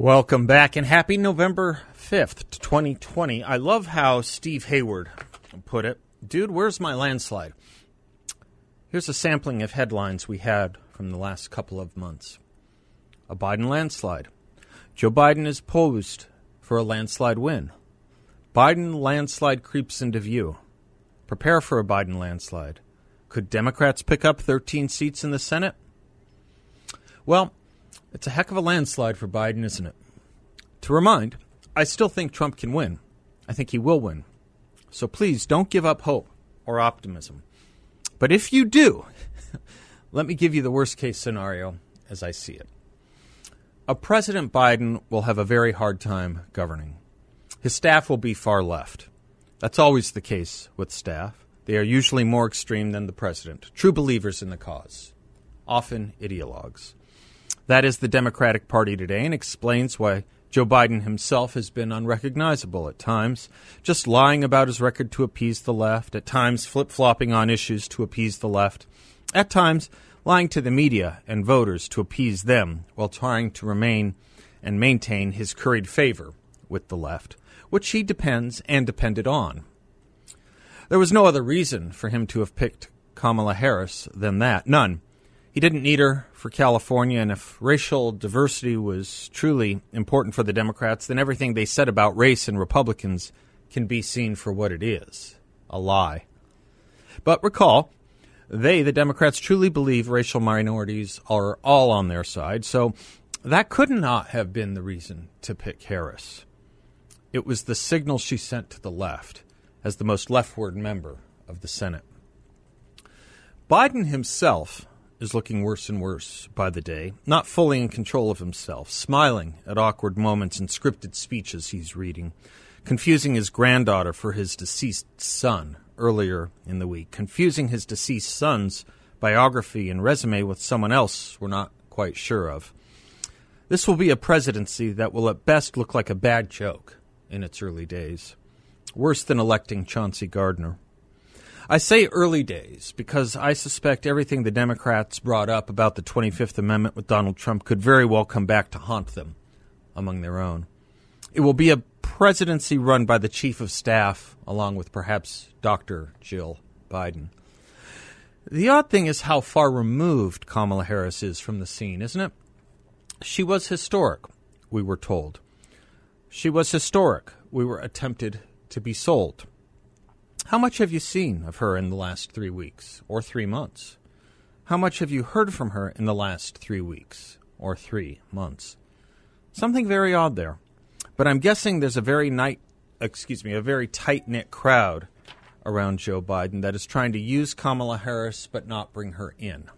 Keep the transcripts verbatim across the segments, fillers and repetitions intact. Welcome back, and happy November fifth, twenty twenty. I love how Steve Hayward put it. Dude, where's my landslide? Here's a sampling of headlines we had from the last couple of months. A Biden landslide. Joe Biden is posed for a landslide win. Biden landslide creeps into view. Prepare for a Biden landslide. Could Democrats pick up thirteen seats in the Senate? Well, it's a heck of a landslide for Biden, isn't it? To remind, I still think Trump can win. I think he will win. So please don't give up hope or optimism. But if you do, let me give you the worst case scenario as I see it. A President Biden will have a very hard time governing. His staff will be far left. That's always the case with staff. They are usually more extreme than the president. True believers in the cause. Often ideologues. That is the Democratic Party today, and explains why Joe Biden himself has been unrecognizable at times, just lying about his record to appease the left, at times flip-flopping on issues to appease the left, at times lying to the media and voters to appease them while trying to remain and maintain his curried favor with the left, which he depends and depended on. There was no other reason for him to have picked Kamala Harris than that. None. He didn't need her for California, and if racial diversity was truly important for the Democrats, then everything they said about race and Republicans can be seen for what it is, a lie. But recall, they, the Democrats, truly believe racial minorities are all on their side, so that could not have been the reason to pick Harris. It was the signal she sent to the left as the most leftward member of the Senate. Biden himself is looking worse and worse by the day, not fully in control of himself, smiling at awkward moments and scripted speeches he's reading, confusing his granddaughter for his deceased son earlier in the week, confusing his deceased son's biography and resume with someone else we're not quite sure of. This will be a presidency that will at best look like a bad joke in its early days, worse than electing Chauncey Gardner. I say early days because I suspect everything the Democrats brought up about the twenty-fifth Amendment with Donald Trump could very well come back to haunt them among their own. It will be a presidency run by the chief of staff, along with perhaps Doctor Jill Biden. The odd thing is how far removed Kamala Harris is from the scene, isn't it? She was historic, we were told. She was historic, we were attempted to be sold. How much have you seen of her in the last three weeks or three months? How much have you heard from her in the last three weeks or three months? Something very odd there. But I'm guessing there's a very night, excuse me, a very tight-knit crowd around Joe Biden that is trying to use Kamala Harris but not bring her in.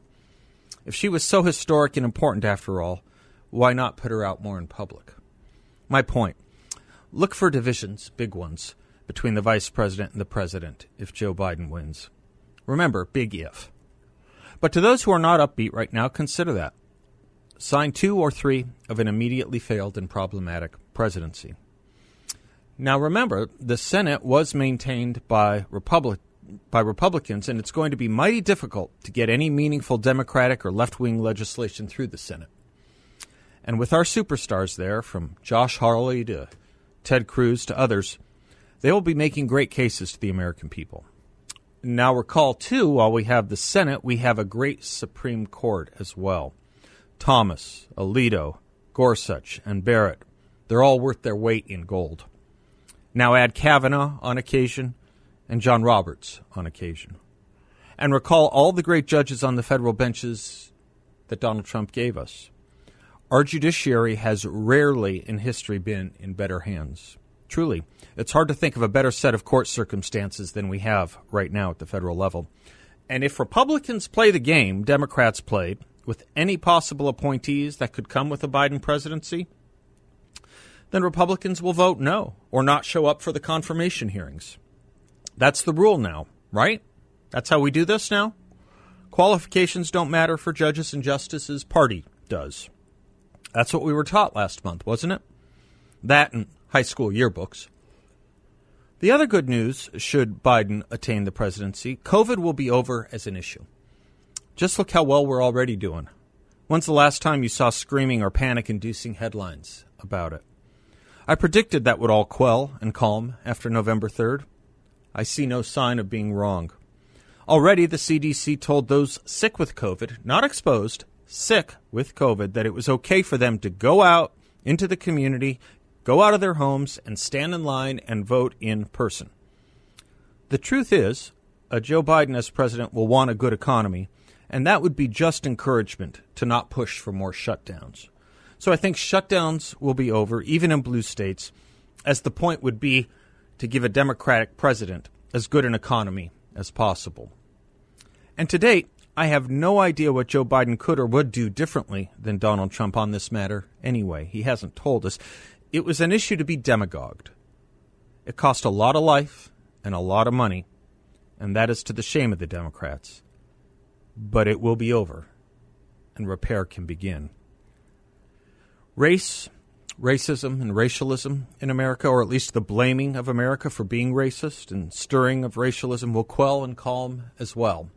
If she was so historic and important after all, why not put her out more in public? My point, look for divisions, big ones, between the vice president and the president if Joe Biden wins. Remember, big if. But to those who are not upbeat right now, consider that. Sign two or three of an immediately failed and problematic presidency. Now remember, the Senate was maintained by Republic, by Republicans, and it's going to be mighty difficult to get any meaningful Democratic or left-wing legislation through the Senate. And with our superstars there, from Josh Hawley to Ted Cruz to others, they will be making great cases to the American people. Now recall, too, while we have the Senate, we have a great Supreme Court as well. Thomas, Alito, Gorsuch, and Barrett, they're all worth their weight in gold. Now add Kavanaugh on occasion and John Roberts on occasion. And recall all the great judges on the federal benches that Donald Trump gave us. Our judiciary has rarely in history been in better hands. Truly, it's hard to think of a better set of court circumstances than we have right now at the federal level. And if Republicans play the game Democrats played with any possible appointees that could come with the Biden presidency, then Republicans will vote no or not show up for the confirmation hearings. That's the rule now, right? That's how we do this now. Qualifications don't matter for judges and justices. Party does. That's what we were taught last month, wasn't it? That and high school yearbooks. The other good news, should Biden attain the presidency, COVID will be over as an issue. Just look how well we're already doing. When's the last time you saw screaming or panic-inducing headlines about it? I predicted that would all quell and calm after November third. I see no sign of being wrong. Already, the C D C told those sick with COVID, not exposed, sick with COVID, that it was okay for them to go out into the community, go out of their homes, and stand in line and vote in person. The truth is, a Joe Biden as president will want a good economy, and that would be just encouragement to not push for more shutdowns. So I think shutdowns will be over, even in blue states, as the point would be to give a Democratic president as good an economy as possible. And to date, I have no idea what Joe Biden could or would do differently than Donald Trump on this matter anyway. He hasn't told us. It was an issue to be demagogued. It cost a lot of life and a lot of money, and that is to the shame of the Democrats. But it will be over, and repair can begin. Race, racism, and racialism in America, or at least the blaming of America for being racist and stirring of racialism, will quell and calm as well.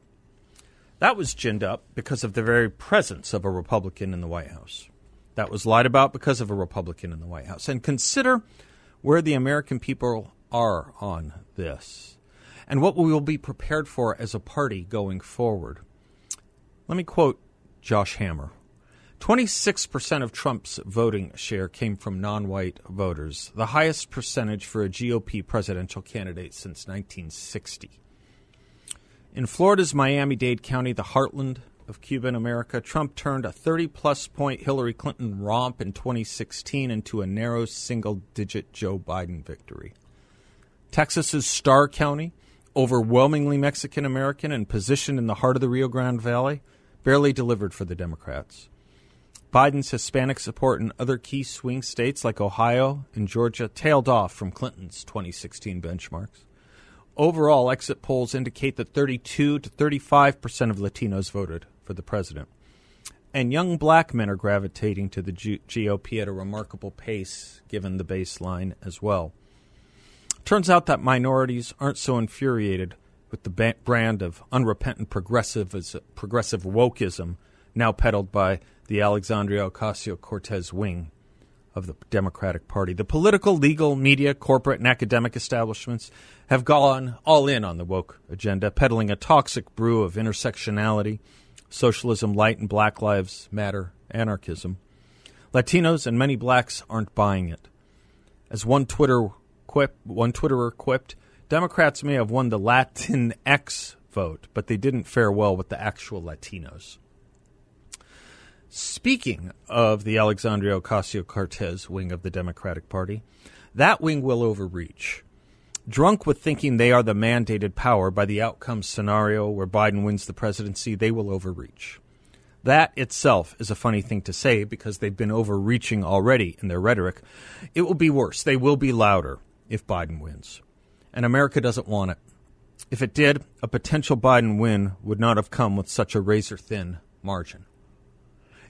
That was ginned up because of the very presence of a Republican in the White House. That was lied about because of a Republican in the White House. And consider where the American people are on this and what we will be prepared for as a party going forward. Let me quote Josh Hammer. twenty-six percent of Trump's voting share came from non-white voters, the highest percentage for a G O P presidential candidate since nineteen sixty. In Florida's Miami-Dade County, the heartland of Cuban America, Trump turned a thirty-plus point Hillary Clinton romp in twenty sixteen into a narrow single-digit Joe Biden victory. Texas's Star County, overwhelmingly Mexican-American and positioned in the heart of the Rio Grande Valley, barely delivered for the Democrats. Biden's Hispanic support in other key swing states like Ohio and Georgia tailed off from Clinton's twenty sixteen benchmarks. Overall, exit polls indicate that thirty-two to thirty-five percent of Latinos voted for the president. And young black men are gravitating to the G O P at a remarkable pace, given the baseline as well. Turns out that minorities aren't so infuriated with the brand of unrepentant progressive as progressive wokeism now peddled by the Alexandria Ocasio-Cortez wing of the Democratic Party. The political, legal, media, corporate, and academic establishments have gone all in on the woke agenda, peddling a toxic brew of intersectionality, socialism, light, and Black Lives Matter anarchism. Latinos and many blacks aren't buying it. As one Twitter quip, one Twitterer quipped, Democrats may have won the Latinx vote, but they didn't fare well with the actual Latinos. Speaking of the Alexandria Ocasio-Cortez wing of the Democratic Party, that wing will overreach. Drunk with thinking they are the mandated power by the outcome scenario where Biden wins the presidency, they will overreach. That itself is a funny thing to say because they've been overreaching already in their rhetoric. It will be worse. They will be louder if Biden wins. And America doesn't want it. If it did, a potential Biden win would not have come with such a razor-thin margin.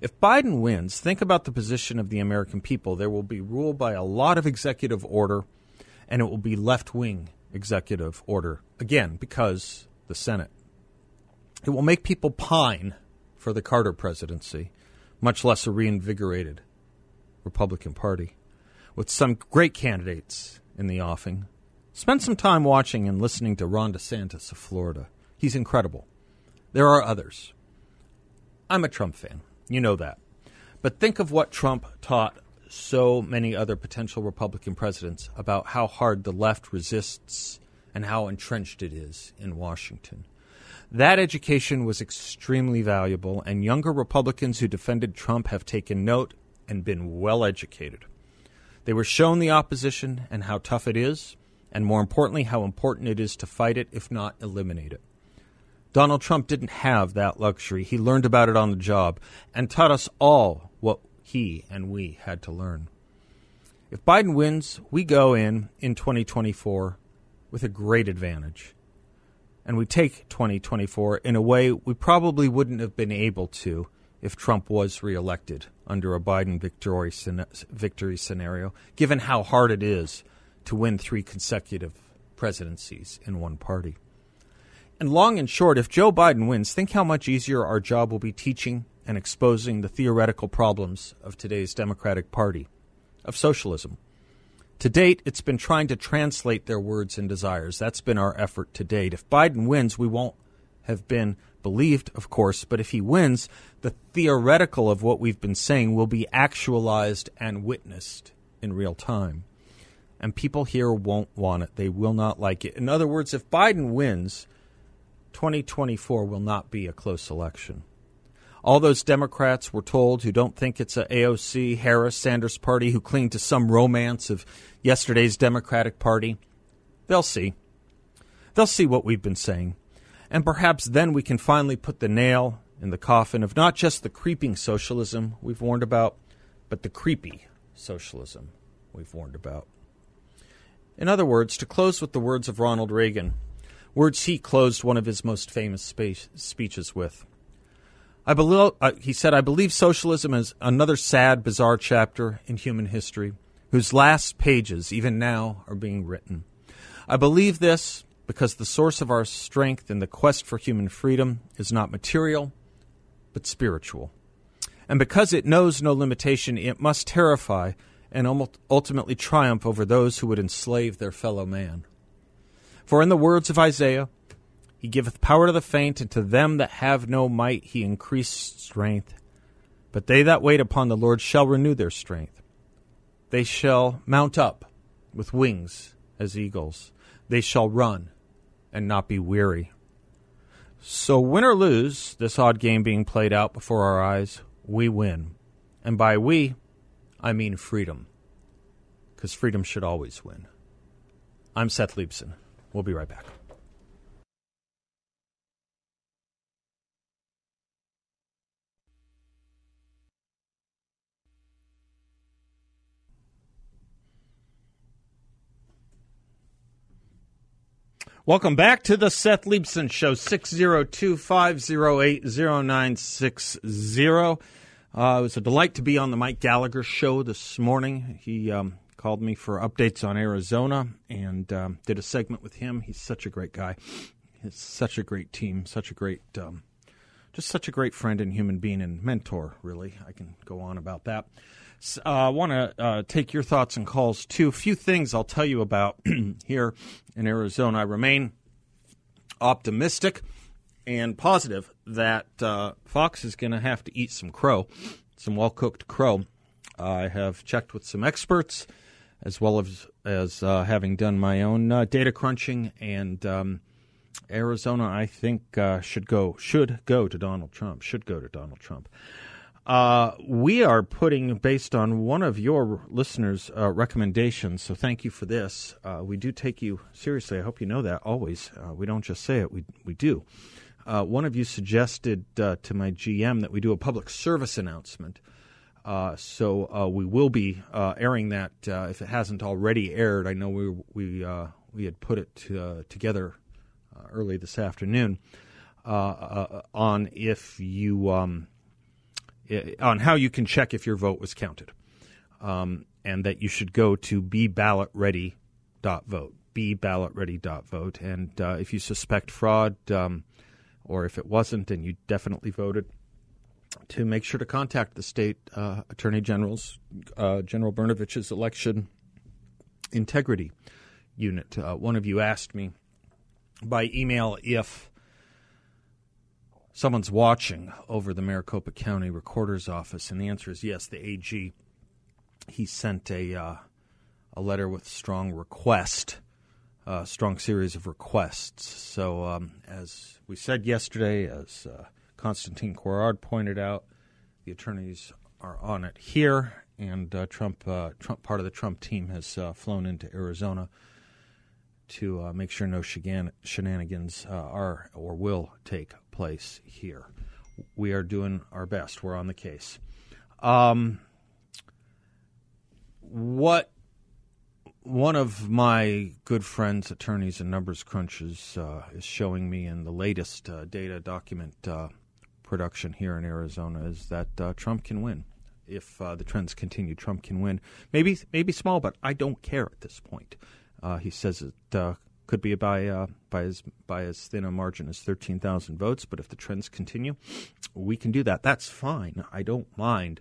If Biden wins, think about the position of the American people. There will be rule by a lot of executive order, and it will be left-wing executive order, again, because the Senate. It will make people pine for the Carter presidency, much less a reinvigorated Republican Party, with some great candidates in the offing. Spend some time watching and listening to Ron DeSantis of Florida. He's incredible. There are others. I'm a Trump fan. You know that. But think of what Trump taught so many other potential Republican presidents about how hard the left resists and how entrenched it is in Washington. That education was extremely valuable, and younger Republicans who defended Trump have taken note and been well educated. They were shown the opposition and how tough it is, and more importantly, how important it is to fight it, if not eliminate it. Donald Trump didn't have that luxury. He learned about it on the job and taught us all what he and we had to learn. If Biden wins, we go in in twenty twenty-four with a great advantage. And we take twenty twenty-four in a way we probably wouldn't have been able to if Trump was reelected under a Biden victory, victory scenario, given how hard it is to win three consecutive presidencies in one party. And long and short, if Joe Biden wins, think how much easier our job will be teaching and exposing the theoretical problems of today's Democratic Party, of socialism. To date, it's been trying to translate their words and desires. That's been our effort to date. If Biden wins, we won't have been believed, of course, but if he wins, the theoretical of what we've been saying will be actualized and witnessed in real time. And people here won't want it. They will not like it. In other words, if Biden wins, twenty twenty-four will not be a close election. All those Democrats, we're told, who don't think it's a A O C, Harris, Sanders party, who cling to some romance of yesterday's Democratic Party, they'll see. They'll see what we've been saying. And perhaps then we can finally put the nail in the coffin of not just the creeping socialism we've warned about, but the creepy socialism we've warned about. In other words, to close with the words of Ronald Reagan, words he closed one of his most famous spe- speeches with. I believe, uh, he said, I believe socialism is another sad, bizarre chapter in human history whose last pages, even now, are being written. I believe this because the source of our strength in the quest for human freedom is not material, but spiritual. And because it knows no limitation, it must terrify and almost ultimately triumph over those who would enslave their fellow man. For in the words of Isaiah, he giveth power to the faint, and to them that have no might he increaseth strength. But they that wait upon the Lord shall renew their strength. They shall mount up with wings as eagles. They shall run and not be weary. So win or lose, this odd game being played out before our eyes, we win. And by we, I mean freedom. Because freedom should always win. I'm Seth Liebson. We'll be right back. Welcome back to the Seth Liebson Show, six oh two, five oh eight, oh nine six oh. Uh, it was a delight to be on the Mike Gallagher Show this morning. He um, called me for updates on Arizona and um, did a segment with him. He's such a great guy. He's such a great team, such a great, um, just such a great friend and human being and mentor, really. I can go on about that. I uh, want to uh, take your thoughts and calls, too. A few things I'll tell you about here in Arizona. I remain optimistic and positive that uh, Fox is going to have to eat some crow, some well-cooked crow. I have checked with some experts, as well as, as uh, having done my own uh, data crunching. And um, Arizona, I think, uh, should go should go to Donald Trump, should go to Donald Trump. Uh, we are putting, based on one of your listeners' uh, recommendations, so thank you for this. Uh, we do take you seriously. I hope you know that always. Uh, we don't just say it. We we do. Uh, one of you suggested uh, to my G M that we do a public service announcement. Uh, so uh, we will be uh, airing that uh, if it hasn't already aired. I know we we uh, we had put it uh, together uh, early this afternoon uh, uh, on if you um, – on how you can check if your vote was counted, um, and that you should go to be ballot ready dot vote, be ballot ready dot vote. And uh, if you suspect fraud um, or if it wasn't and you definitely voted, to make sure to contact the state uh, attorney general's, uh, General Brnovich's election integrity unit. Uh, one of you asked me by email if someone's watching over the Maricopa County Recorder's Office, and the answer is yes. The A G, he sent a uh, a letter with strong request, a uh, strong series of requests. So um, as we said yesterday, as uh, Constantine Courard pointed out, the attorneys are on it here, and uh, Trump, uh, Trump, part of the Trump team has uh, flown into Arizona to uh, make sure no shenan- shenanigans uh, are or will take place here. We are doing our best. We're on the case. Um, what one of my good friends, attorneys and numbers crunchers, uh, is showing me in the latest uh, data document uh, production here in Arizona is that uh, Trump can win. If uh, the trends continue, Trump can win. Maybe maybe small, but I don't care at this point. Uh, he says it uh, could be by uh, by as by as thin a margin as thirteen thousand votes. But if the trends continue, we can do that. That's fine. I don't mind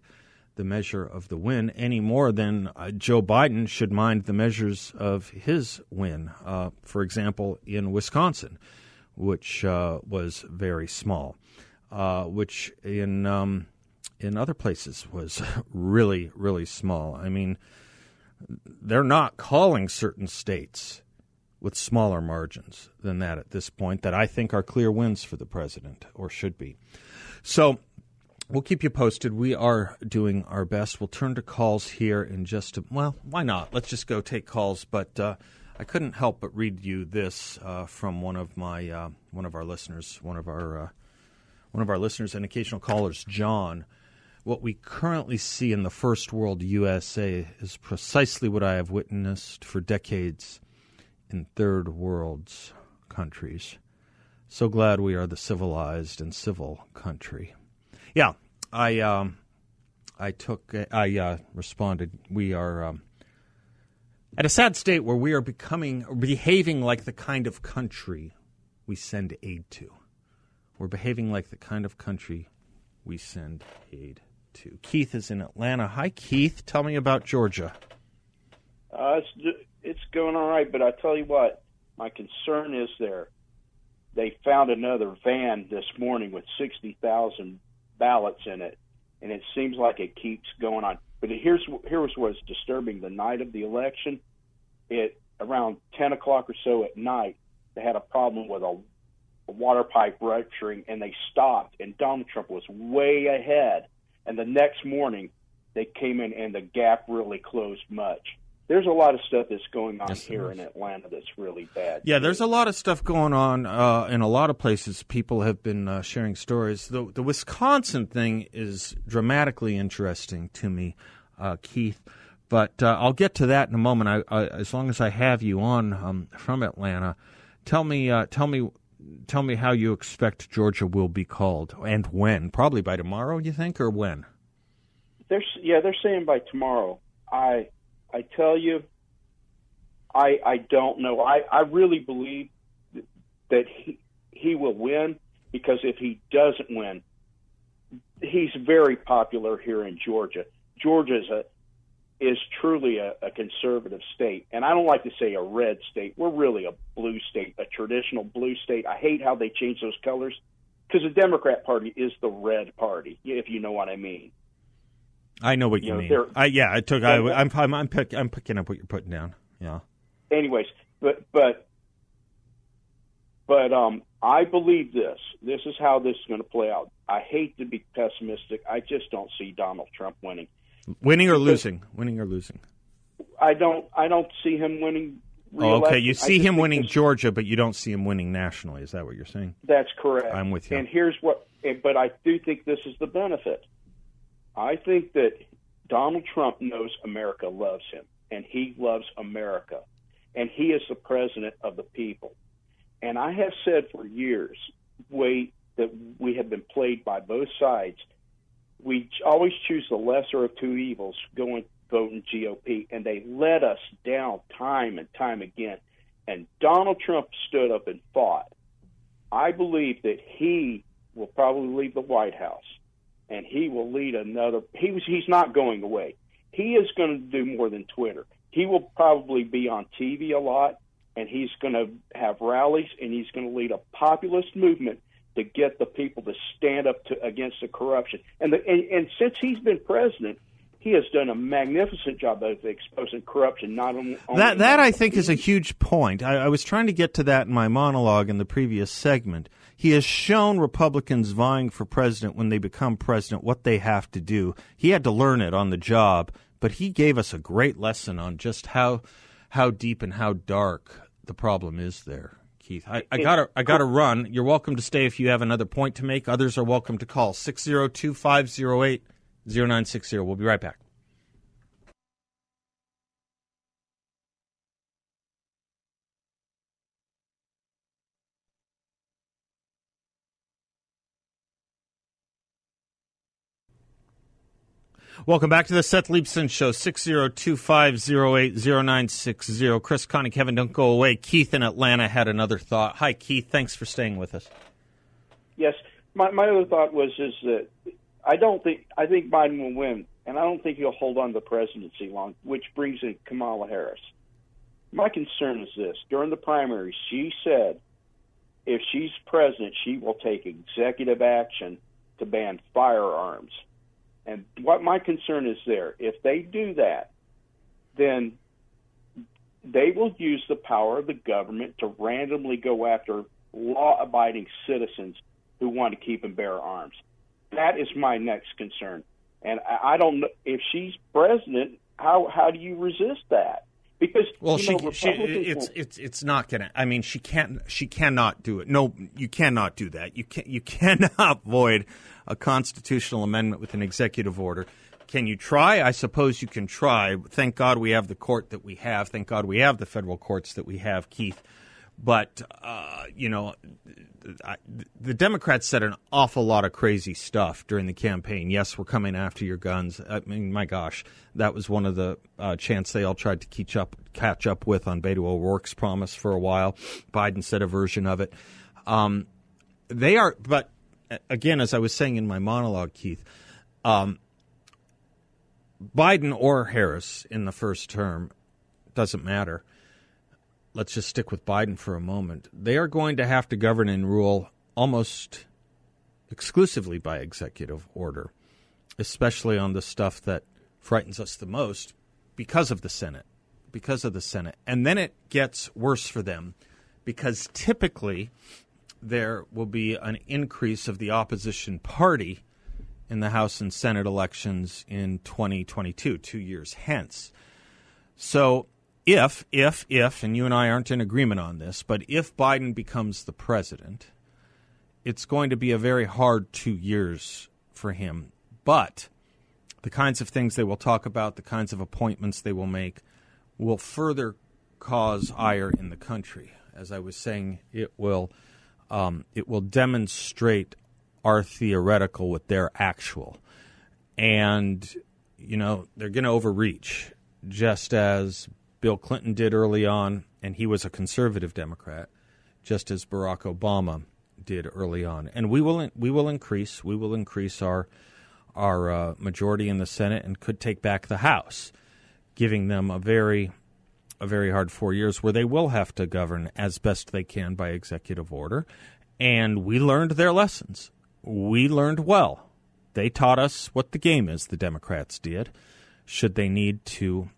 the measure of the win any more than uh, Joe Biden should mind the measures of his win. Uh, for example, in Wisconsin, which uh, was very small, uh, which in um, in other places was really, really small. I mean, they're not calling certain states with smaller margins than that at this point that I think are clear wins for the president or should be. So we'll keep you posted. We are doing our best. We'll turn to calls here in just a – well, why not? Let's just go take calls. But uh, I couldn't help but read you this uh, from one of my uh, – one of our listeners, one of our uh, one of our listeners and occasional callers, John. What we currently see in the first world U S A is precisely what I have witnessed for decades in third world's countries. So glad we are the civilized and civil country. Yeah, I um, I took I uh, responded. We are um, at a sad state where we are becoming behaving like the kind of country we send aid to. We're behaving like the kind of country we send aid to. To. Keith is in Atlanta. Hi, Keith. Tell me about Georgia. Uh, it's, it's going all right, but I tell you what, my concern is there. They found another van this morning with sixty thousand ballots in it, and it seems like it keeps going on. But here's here was what's disturbing. The night of the election, it around ten o'clock or so at night, they had a problem with a, a water pipe rupturing, and they stopped, and Donald Trump was way ahead. And the next morning, they came in, and the gap really closed much. There's a lot of stuff that's going on yes, here in Atlanta that's really bad. Yeah, there's a lot of stuff going on uh, in a lot of places. People have been uh, sharing stories. The, the Wisconsin thing is dramatically interesting to me, uh, Keith. But uh, I'll get to that in a moment. I, I, as long as I have you on um, from Atlanta, tell me, uh, tell me. Tell me how you expect Georgia will be called and when. Probably by tomorrow, you think, or when? They're, yeah, they're saying by tomorrow. I I tell you, I I don't know. I, I really believe that he, he will win, because if he doesn't win, he's very popular here in Georgia. Georgia is, a, is truly a, a conservative state, and I don't like to say a red state. We're really a blue state, a traditional blue state. I hate how they change those colors, because the Democrat Party is the red party, if you know what I mean. I know what you, you know, mean. I, yeah, I took. I, I'm I'm I'm, pick, I'm picking up what you're putting down. Yeah. Anyways, but but but um, I believe this. This is how this is going to play out. I hate to be pessimistic. I just don't see Donald Trump winning. Winning or losing? Winning or losing? I don't. I don't see him winning. Re-election. Oh, okay. You see him winning Georgia, but you don't see him winning nationally. Is that what you're saying? That's correct. I'm with you. And here's what. But I do think this is the benefit. I think that Donald Trump knows America loves him, and he loves America, and he is the president of the people. And I have said for years, wait, that we have been played by both sides. We always choose the lesser of two evils, go and vote in G O P, and they let us down time and time again. And Donald Trump stood up and fought. I believe that he will probably leave the White House, and he will lead another. He was, he's not going away. He is going to do more than Twitter. He will probably be on T V a lot, and he's going to have rallies, and he's going to lead a populist movement to get the people to stand up to against the corruption. And, the, and and since he's been president, he has done a magnificent job of exposing corruption. Not only that, that I think is a huge point. I, I was trying to get to that in my monologue in the previous segment. He has shown Republicans vying for president when they become president what they have to do. He had to learn it on the job, but he gave us a great lesson on just how how deep and how dark the problem is there, Keith. I, I gotta I gotta run. You're welcome to stay if you have another point to make. Others are welcome to call six oh two, five oh eight, oh nine six oh. We'll be right back. Welcome back to the Seth Liebson Show, six oh two, five oh eight, oh nine six oh. Chris, Connie, Kevin, don't go away. Keith in Atlanta had another thought. Hi, Keith. Thanks for staying with us. Yes. My, my other thought was is that I don't think – I think Biden will win, and I don't think he'll hold on to the presidency long, which brings in Kamala Harris. My concern is this. During the primary, she said if she's president, she will take executive action to ban firearms. And what my concern is there, if they do that, then they will use the power of the government to randomly go after law-abiding citizens who want to keep and bear arms. That is my next concern. And I don't know, if she's president, how how do you resist that? Because well, you know, she, she it's it's it's not going to. I mean, she can't. She cannot do it. No, you cannot do that. You can. You cannot void a constitutional amendment with an executive order. Can you try? I suppose you can try. Thank God we have the court that we have. Thank God we have the federal courts that we have, Keith. But uh, you know, I, the Democrats said an awful lot of crazy stuff during the campaign. Yes, we're coming after your guns. I mean, my gosh, that was one of the uh, chants they all tried to catch up, catch up with on Beto O'Rourke's promise for a while. Biden said a version of it. Um, they are, but again, as I was saying in my monologue, Keith, um, Biden or Harris in the first term doesn't matter. Let's just stick with Biden for a moment. They are going to have to govern and rule almost exclusively by executive order, especially on the stuff that frightens us the most because of the Senate, because of the Senate. And then it gets worse for them because typically there will be an increase of the opposition party in the House and Senate elections in twenty twenty-two, two years hence. So If, if, if, and you and I aren't in agreement on this, but if Biden becomes the president, it's going to be a very hard two years for him. But the kinds of things they will talk about, the kinds of appointments they will make will further cause ire in the country. As I was saying, it will um, it will demonstrate our theoretical with their actual. And, you know, they're going to overreach just as Bill Clinton did early on, and he was a conservative Democrat, just as Barack Obama did early on. And we will we will increase we will increase our our uh, majority in the Senate and could take back the House, giving them a very a very hard four years where they will have to govern as best they can by executive order. And we learned their lessons. We learned well. They taught us what the game is. The Democrats did. Should they need to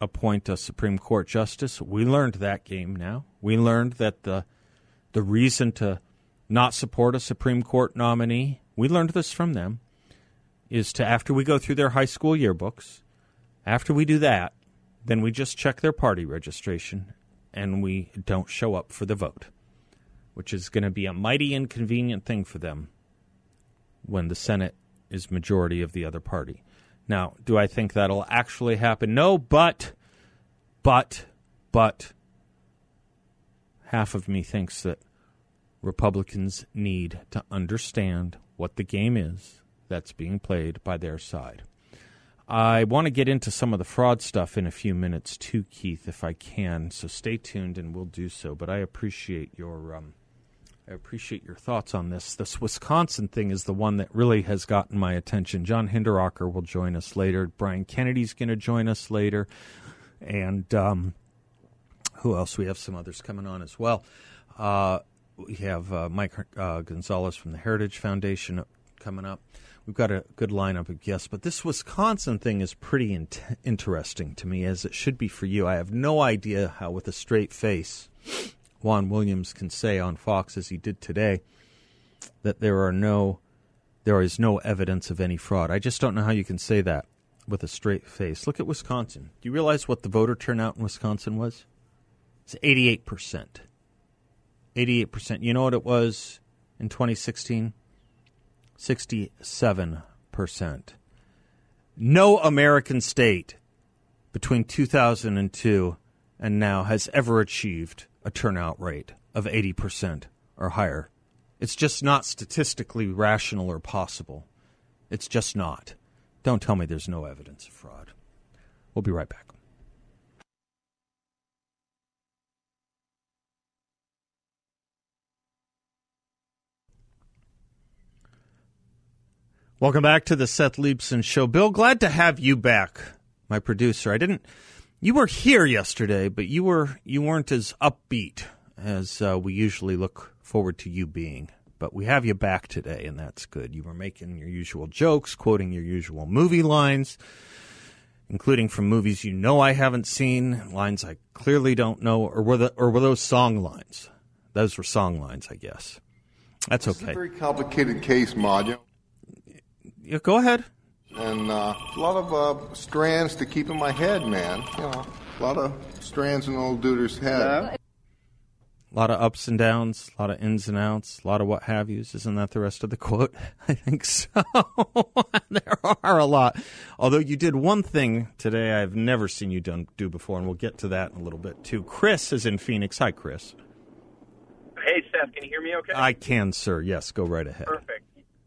appoint a Supreme Court justice, we learned that game now. We learned that the the reason to not support a Supreme Court nominee, we learned this from them, is to after we go through their high school yearbooks, after we do that, then we just check their party registration and we don't show up for the vote, which is going to be a mighty inconvenient thing for them when the Senate is majority of the other party. Now, do I think that'll actually happen? No, but, but, but half of me thinks that Republicans need to understand what the game is that's being played by their side. I want to get into some of the fraud stuff in a few minutes too, Keith, if I can. So stay tuned and we'll do so. But I appreciate your um, I appreciate your thoughts on this. This Wisconsin thing is the one that really has gotten my attention. John Hinderocker will join us later. Brian Kennedy's going to join us later. And um, who else? We have some others coming on as well. Uh, we have uh, Mike uh, Gonzalez from the Heritage Foundation coming up. We've got a good lineup of guests. But this Wisconsin thing is pretty in- interesting to me, as it should be for you. I have no idea how, with a straight face, Juan Williams can say on Fox, as he did today, that there are no, there is no evidence of any fraud. I just don't know how you can say that with a straight face. Look at Wisconsin. Do you realize what the voter turnout in Wisconsin was? It's eighty-eight percent. eighty-eight percent. You know what it was in twenty sixteen? sixty-seven percent. No American state between two thousand two and now has ever achieved a turnout rate of eighty percent or higher. It's just not statistically rational or possible. It's just not. Don't tell me there's no evidence of fraud. We'll be right back. Welcome back to the Seth Liebson Show. Bill, glad to have you back, my producer. I didn't, you were here yesterday, but you were you weren't as upbeat as uh, we usually look forward to you being. But we have you back today, and that's good. You were making your usual jokes, quoting your usual movie lines, including from movies you know I haven't seen, lines I clearly don't know, or were the, or were those song lines? Those were song lines, I guess. That's okay. It's a very complicated case, Maud. Yeah, go ahead. And uh, a lot of uh, strands to keep in my head, man. You know, a lot of strands in old Duder's head. Yeah. A lot of ups and downs, a lot of ins and outs, a lot of what have yous. Isn't that the rest of the quote? I think so. There are a lot. Although you did one thing today I've never seen you done, do before, and we'll get to that in a little bit, too. Chris is in Phoenix. Hi, Chris. Hey, Seth. Can you hear me okay? I can, sir. Yes, go right ahead. Perfect.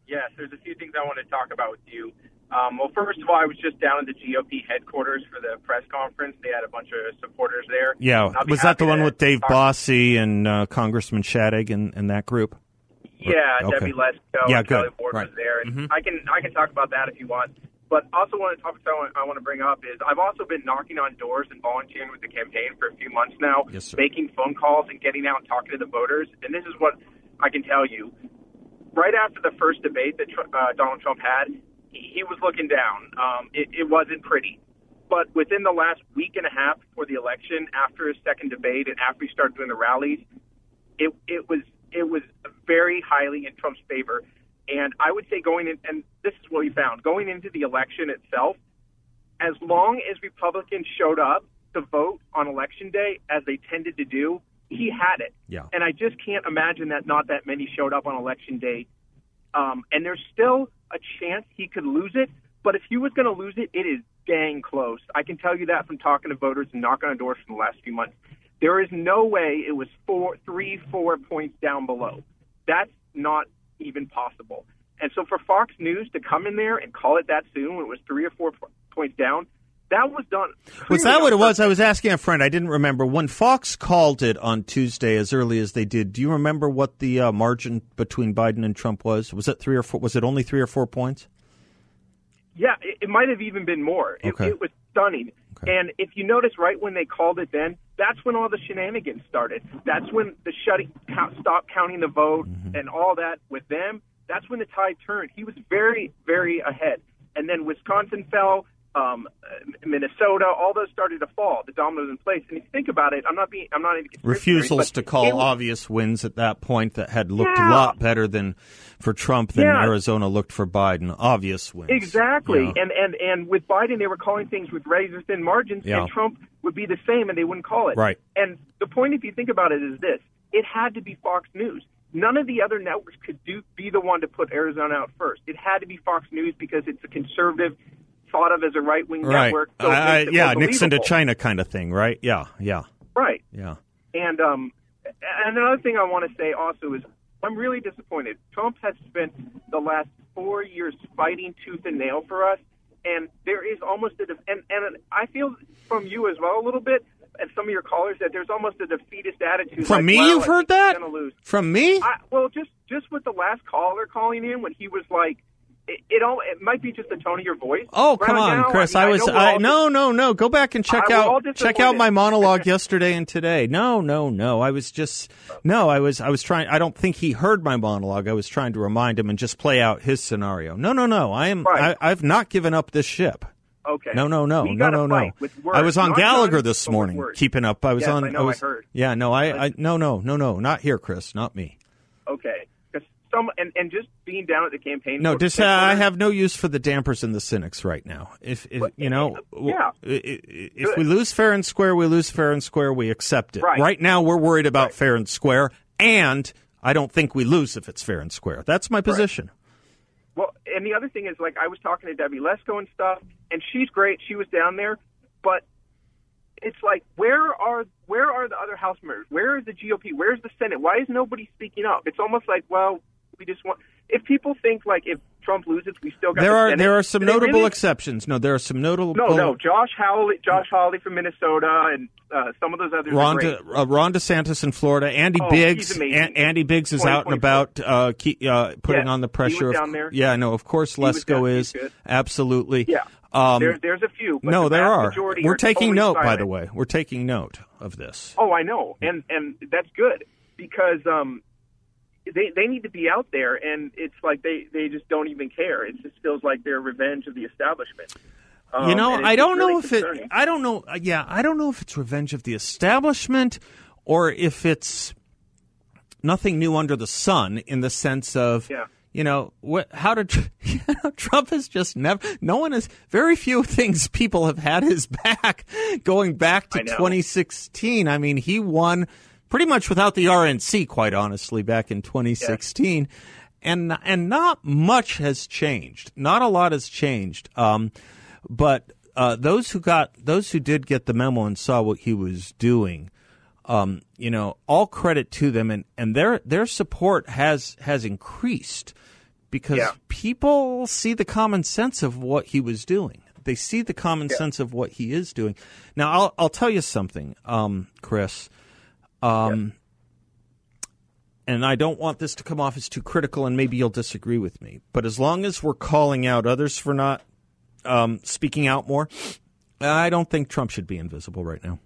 Yes, there's a few things I want to talk about with you. Um, well, first of all, I was just down at the G O P headquarters for the press conference. They had a bunch of supporters there. Yeah, was that the one with Dave Bossy and uh, Congressman Shattig and, and that group? Yeah, okay. Debbie Lesko yeah, and Kelly Ward right. was there. And mm-hmm. I can I can talk about that if you want. But also one of the topics I want, I want to bring up is I've also been knocking on doors and volunteering with the campaign for a few months now, yes, sir. Making phone calls and getting out and talking to the voters. And this is what I can tell you. Right after the first debate that uh, Donald Trump had, he was looking down. Um, it, it wasn't pretty. But within the last week and a half before the election, after his second debate and after he started doing the rallies, it, it was it was very highly in Trump's favor. And I would say going in, and this is what we found, going into the election itself, as long as Republicans showed up to vote on Election Day, as they tended to do, he had it. Yeah. And I just can't imagine that not that many showed up on Election Day. Um, and there's still a chance he could lose it. But if he was going to lose it, it is dang close. I can tell you that from talking to voters and knocking on doors for the last few months. There is no way it was four, three, four points down below. That's not even possible. And so for Fox News to come in there and call it that soon when it was three or four po- points down, that was done. Was that what it was? I was asking a friend. I didn't remember. When Fox called it on Tuesday as early as they did, do you remember what the uh, margin between Biden and Trump was? Was it three or four? Was it only three or four points? Yeah, it, it might have even been more. Okay. It, it was stunning. Okay. And if you notice right when they called it then, that's when all the shenanigans started. That's when the shutting, count, stop counting the vote mm-hmm. and all that with them. That's when the tide turned. He was very, very ahead. And then Wisconsin fell. Um, Minnesota, all those started to fall. The dominoes in place, and if you think about it, I'm not being, I'm not even refusals to call obvious wins at that point that had looked yeah. a lot better than for Trump than yeah. Arizona looked for Biden. Obvious wins, exactly. Yeah. And and and with Biden, they were calling things with razor thin margins, yeah. and Trump would be the same, and they wouldn't call it. Right. And the point, if you think about it, is this: it had to be Fox News. None of the other networks could do be the one to put Arizona out first. It had to be Fox News because it's a conservative. Thought of as a right-wing right. network. So uh, yeah, Nixon to China kind of thing, right? Yeah, yeah. Right. Yeah. And um, and another thing I want to say also is I'm really disappointed. Trump has spent the last four years fighting tooth and nail for us, and there is almost a def- – and, and I feel from you as well a little bit and some of your callers that there's almost a defeatist attitude. From like, me wow, you've I heard that? Lose. From me? I, well, just, just with the last caller calling in when he was like, It, it all it might be just the tone of your voice. Oh, come right on, now, Chris! I, mean, I was I, I no, no, no. Go back and check I, out check out my monologue yesterday and today. No, no, no. I was just no. I was I was trying. I don't think he heard my monologue. I was trying to remind him and just play out his scenario. No, no, no. I am. Right. I, I've not given up this ship. Okay. No, no, no, no, no, no. I was on not Gallagher this morning, words. keeping up. I was yes, on. I know. I, was, I heard. Yeah. No. I, I. No. No. No. No. Not here, Chris. Not me. Okay. some and, and just being down at the campaign. No, just uh, I have no use for the dampers and the cynics right now. If, if but, you know, yeah. if, if we lose fair and square, we lose fair and square. We accept it. Right, right now, we're worried about right. fair and square, and I don't think we lose if it's fair and square. That's my position. Right. Well, and the other thing is, like, I was talking to Debbie Lesko and stuff, and she's great. She was down there, but it's like, where are where are the other House members? Where is the G O P? Where is the Senate? Why is nobody speaking up? It's almost like, well, we just want. If people think like if Trump loses, we still got there the are Senate, there are some notable really, exceptions. No, there are some notable. No, no, Josh Howley, Josh Hawley from Minnesota, and uh, some of those others. Ron, De, uh, Ron DeSantis in Florida. Andy oh, Biggs. A- Andy Biggs is out and about, uh, keep, uh, putting yes, on the pressure. He was down there. Of, yeah, no, of course Lesko is absolutely. Yeah. Um, there, there's a few. But no, the there are. We're are taking totally note, silent. By the way. We're taking note of this. Oh, I know, and and that's good because um, they they need to be out there, and it's like they, they just don't even care. It just feels like they're revenge of the establishment. Um, you know, I don't really know if concerning. it. I don't know. Yeah, I don't know if it's revenge of the establishment or if it's nothing new under the sun in the sense of. Yeah. You know, what, how did you know, Trump has just never no one has very few things people have had his back going back to twenty sixteen. I mean, he won pretty much without the R N C, quite honestly, back in twenty sixteen. Yeah. And and not much has changed. Not a lot has changed. Um, but uh, those who got those who did get the memo and saw what he was doing. Um, you know, all credit to them, and, and their their support has has increased because yeah. people see the common sense of what he was doing. They see the common yeah. sense of what he is doing. Now, I'll I'll tell you something, um, Chris, um, yeah. and I don't want this to come off as too critical, and maybe you'll disagree with me. But as long as we're calling out others for not um, speaking out more, I don't think Trump should be invisible right now.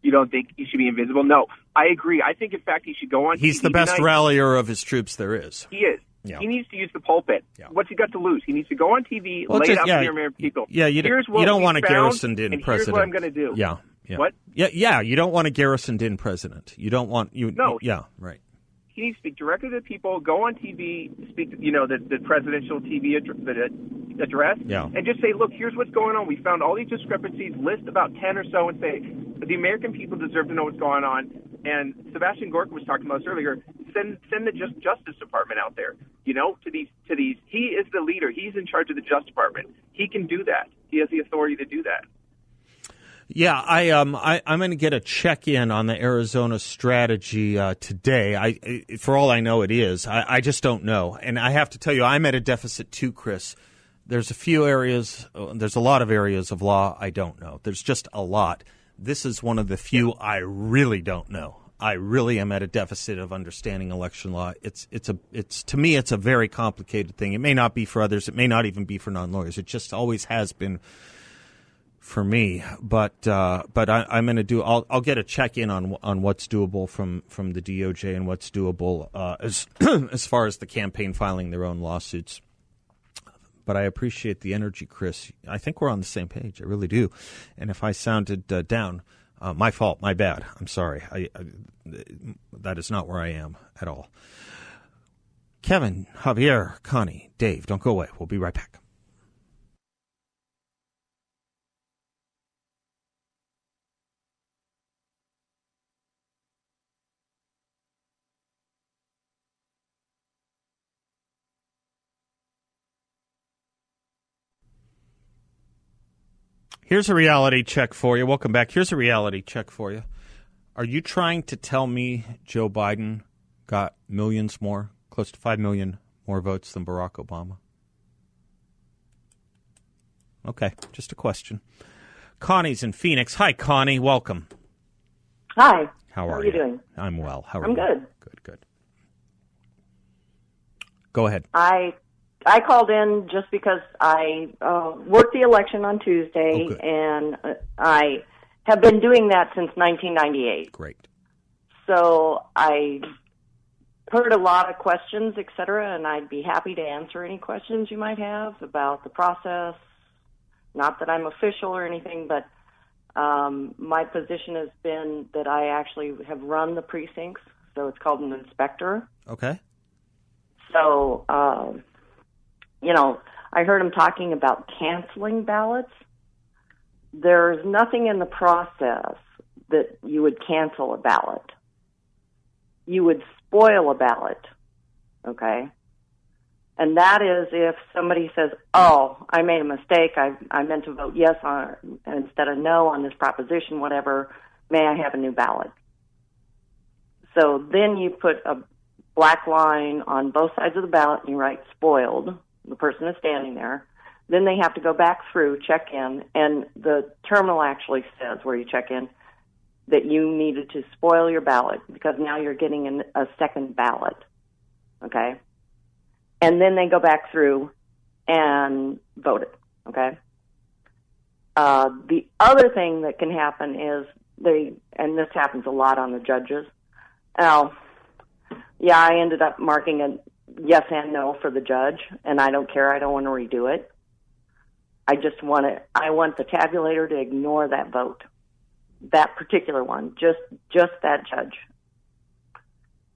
You don't think he should be invisible? No, I agree. I think, in fact, he should go on. He's T V the best tonight. Rallier of his troops there is. He is. Yeah. He needs to use the pulpit. Yeah. What's he got to lose? He needs to go on T V, well, lay it out yeah, for the American people. Yeah, you, here's d- what you don't want a garrisoned in president. Here's what I'm going to do. Yeah, yeah. What? Yeah, yeah. You don't want a garrisoned in president. You don't want you. No. Yeah. Right. He needs to speak directly to the people. Go on T V. Speak. You know the, the presidential T V ad- the address. Yeah. And just say, look, here's what's going on. We found all these discrepancies. List about ten or so, and say. The American people deserve to know what's going on, and Sebastian Gorka was talking about this earlier. Send send the Just Justice Department out there, you know, to these to these. He is the leader. He's in charge of the Justice Department. He can do that. He has the authority to do that. Yeah, I um I I'm going to get a check in on the Arizona strategy uh, today. I, I for all I know it is. I, I just don't know, and I have to tell you, I'm at a deficit too, Chris. There's a few areas. There's a lot of areas of law I don't know. There's just a lot. This is one of the few I really don't know. I really am at a deficit of understanding election law. It's it's a it's to me it's a very complicated thing. It may not be for others. It may not even be for non-lawyers. It just always has been for me. But uh, but I, I'm going to do. I'll I'll get a check in on on what's doable from from the D O J and what's doable uh, as as far as the campaign filing their own lawsuits. But I appreciate the energy, Chris. I think we're on the same page. I really do. And if I sounded uh, down, uh, my fault, my bad. I'm sorry. I, I, that is not where I am at all. Kevin, Javier, Connie, Dave, don't go away. We'll be right back. Here's a reality check for you. Welcome back. Here's a reality check for you. Are you trying to tell me Joe Biden got millions more, close to five million more votes than Barack Obama? Okay, just a question. Connie's in Phoenix. Hi, Connie. Welcome. Hi. How are, How are you? you doing? I'm well. How are I'm you? I'm good. Good, good. Go ahead. I... I called in just because I uh, worked the election on Tuesday, oh, and I have been doing that since nineteen ninety-eight. Great. So I heard a lot of questions, et cetera, and I'd be happy to answer any questions you might have about the process. Not that I'm official or anything, but um, my position has been that I actually have run the precincts, so it's called an inspector. Okay. So, um, you know, I heard him talking about canceling ballots. There's nothing in the process that you would cancel a ballot. You would spoil a ballot, okay? And that is if somebody says, oh, I made a mistake, I, I meant to vote yes on instead of no on this proposition, whatever, may I have a new ballot? So then you put a black line on both sides of the ballot and you write spoiled. The person is standing there. Then they have to go back through, check in, and the terminal actually says where you check in that you needed to spoil your ballot because now you're getting an, a second ballot, okay? And then they go back through and vote it, okay? Uh, the other thing that can happen is they, and this happens a lot on the judges. Now, yeah, I ended up marking a yes and no for the judge, and I don't care. I don't want to redo it. I just want to, I want the tabulator to ignore that vote, that particular one, just, just that judge.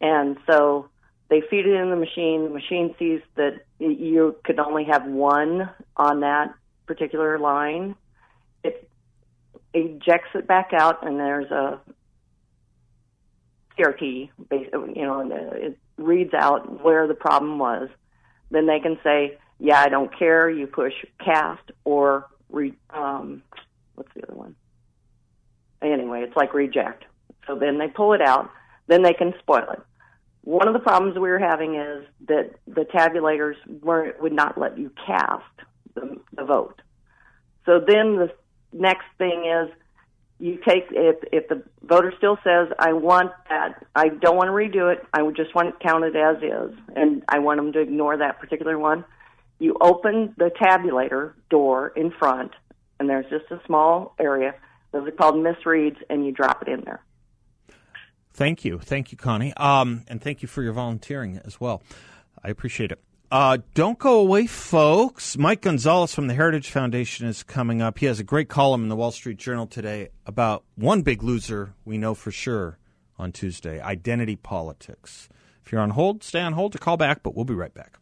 And so they feed it in the machine. The machine sees that you could only have one on that particular line. It ejects it back out, and there's a C R T, you know, it reads out where the problem was. Then they can say, yeah, I don't care. You push cast or, re, um, what's the other one? Anyway, it's like reject. So then they pull it out. Then they can spoil it. One of the problems we were having is that the tabulators weren't, would not let you cast the, the vote. So then the next thing is you take, if, if the voter still says, I want that, I don't want to redo it, I would just want it counted as is, and I want them to ignore that particular one. You open the tabulator door in front, and there's just a small area. Those are called misreads, and you drop it in there. Thank you. Thank you, Connie. Um, and thank you for your volunteering as well. I appreciate it. Uh, don't go away, folks. Mike Gonzalez from the Heritage Foundation is coming up. He has a great column in the Wall Street Journal today about one big loser we know for sure on Tuesday, identity politics. If you're on hold, stay on hold to call back, but we'll be right back.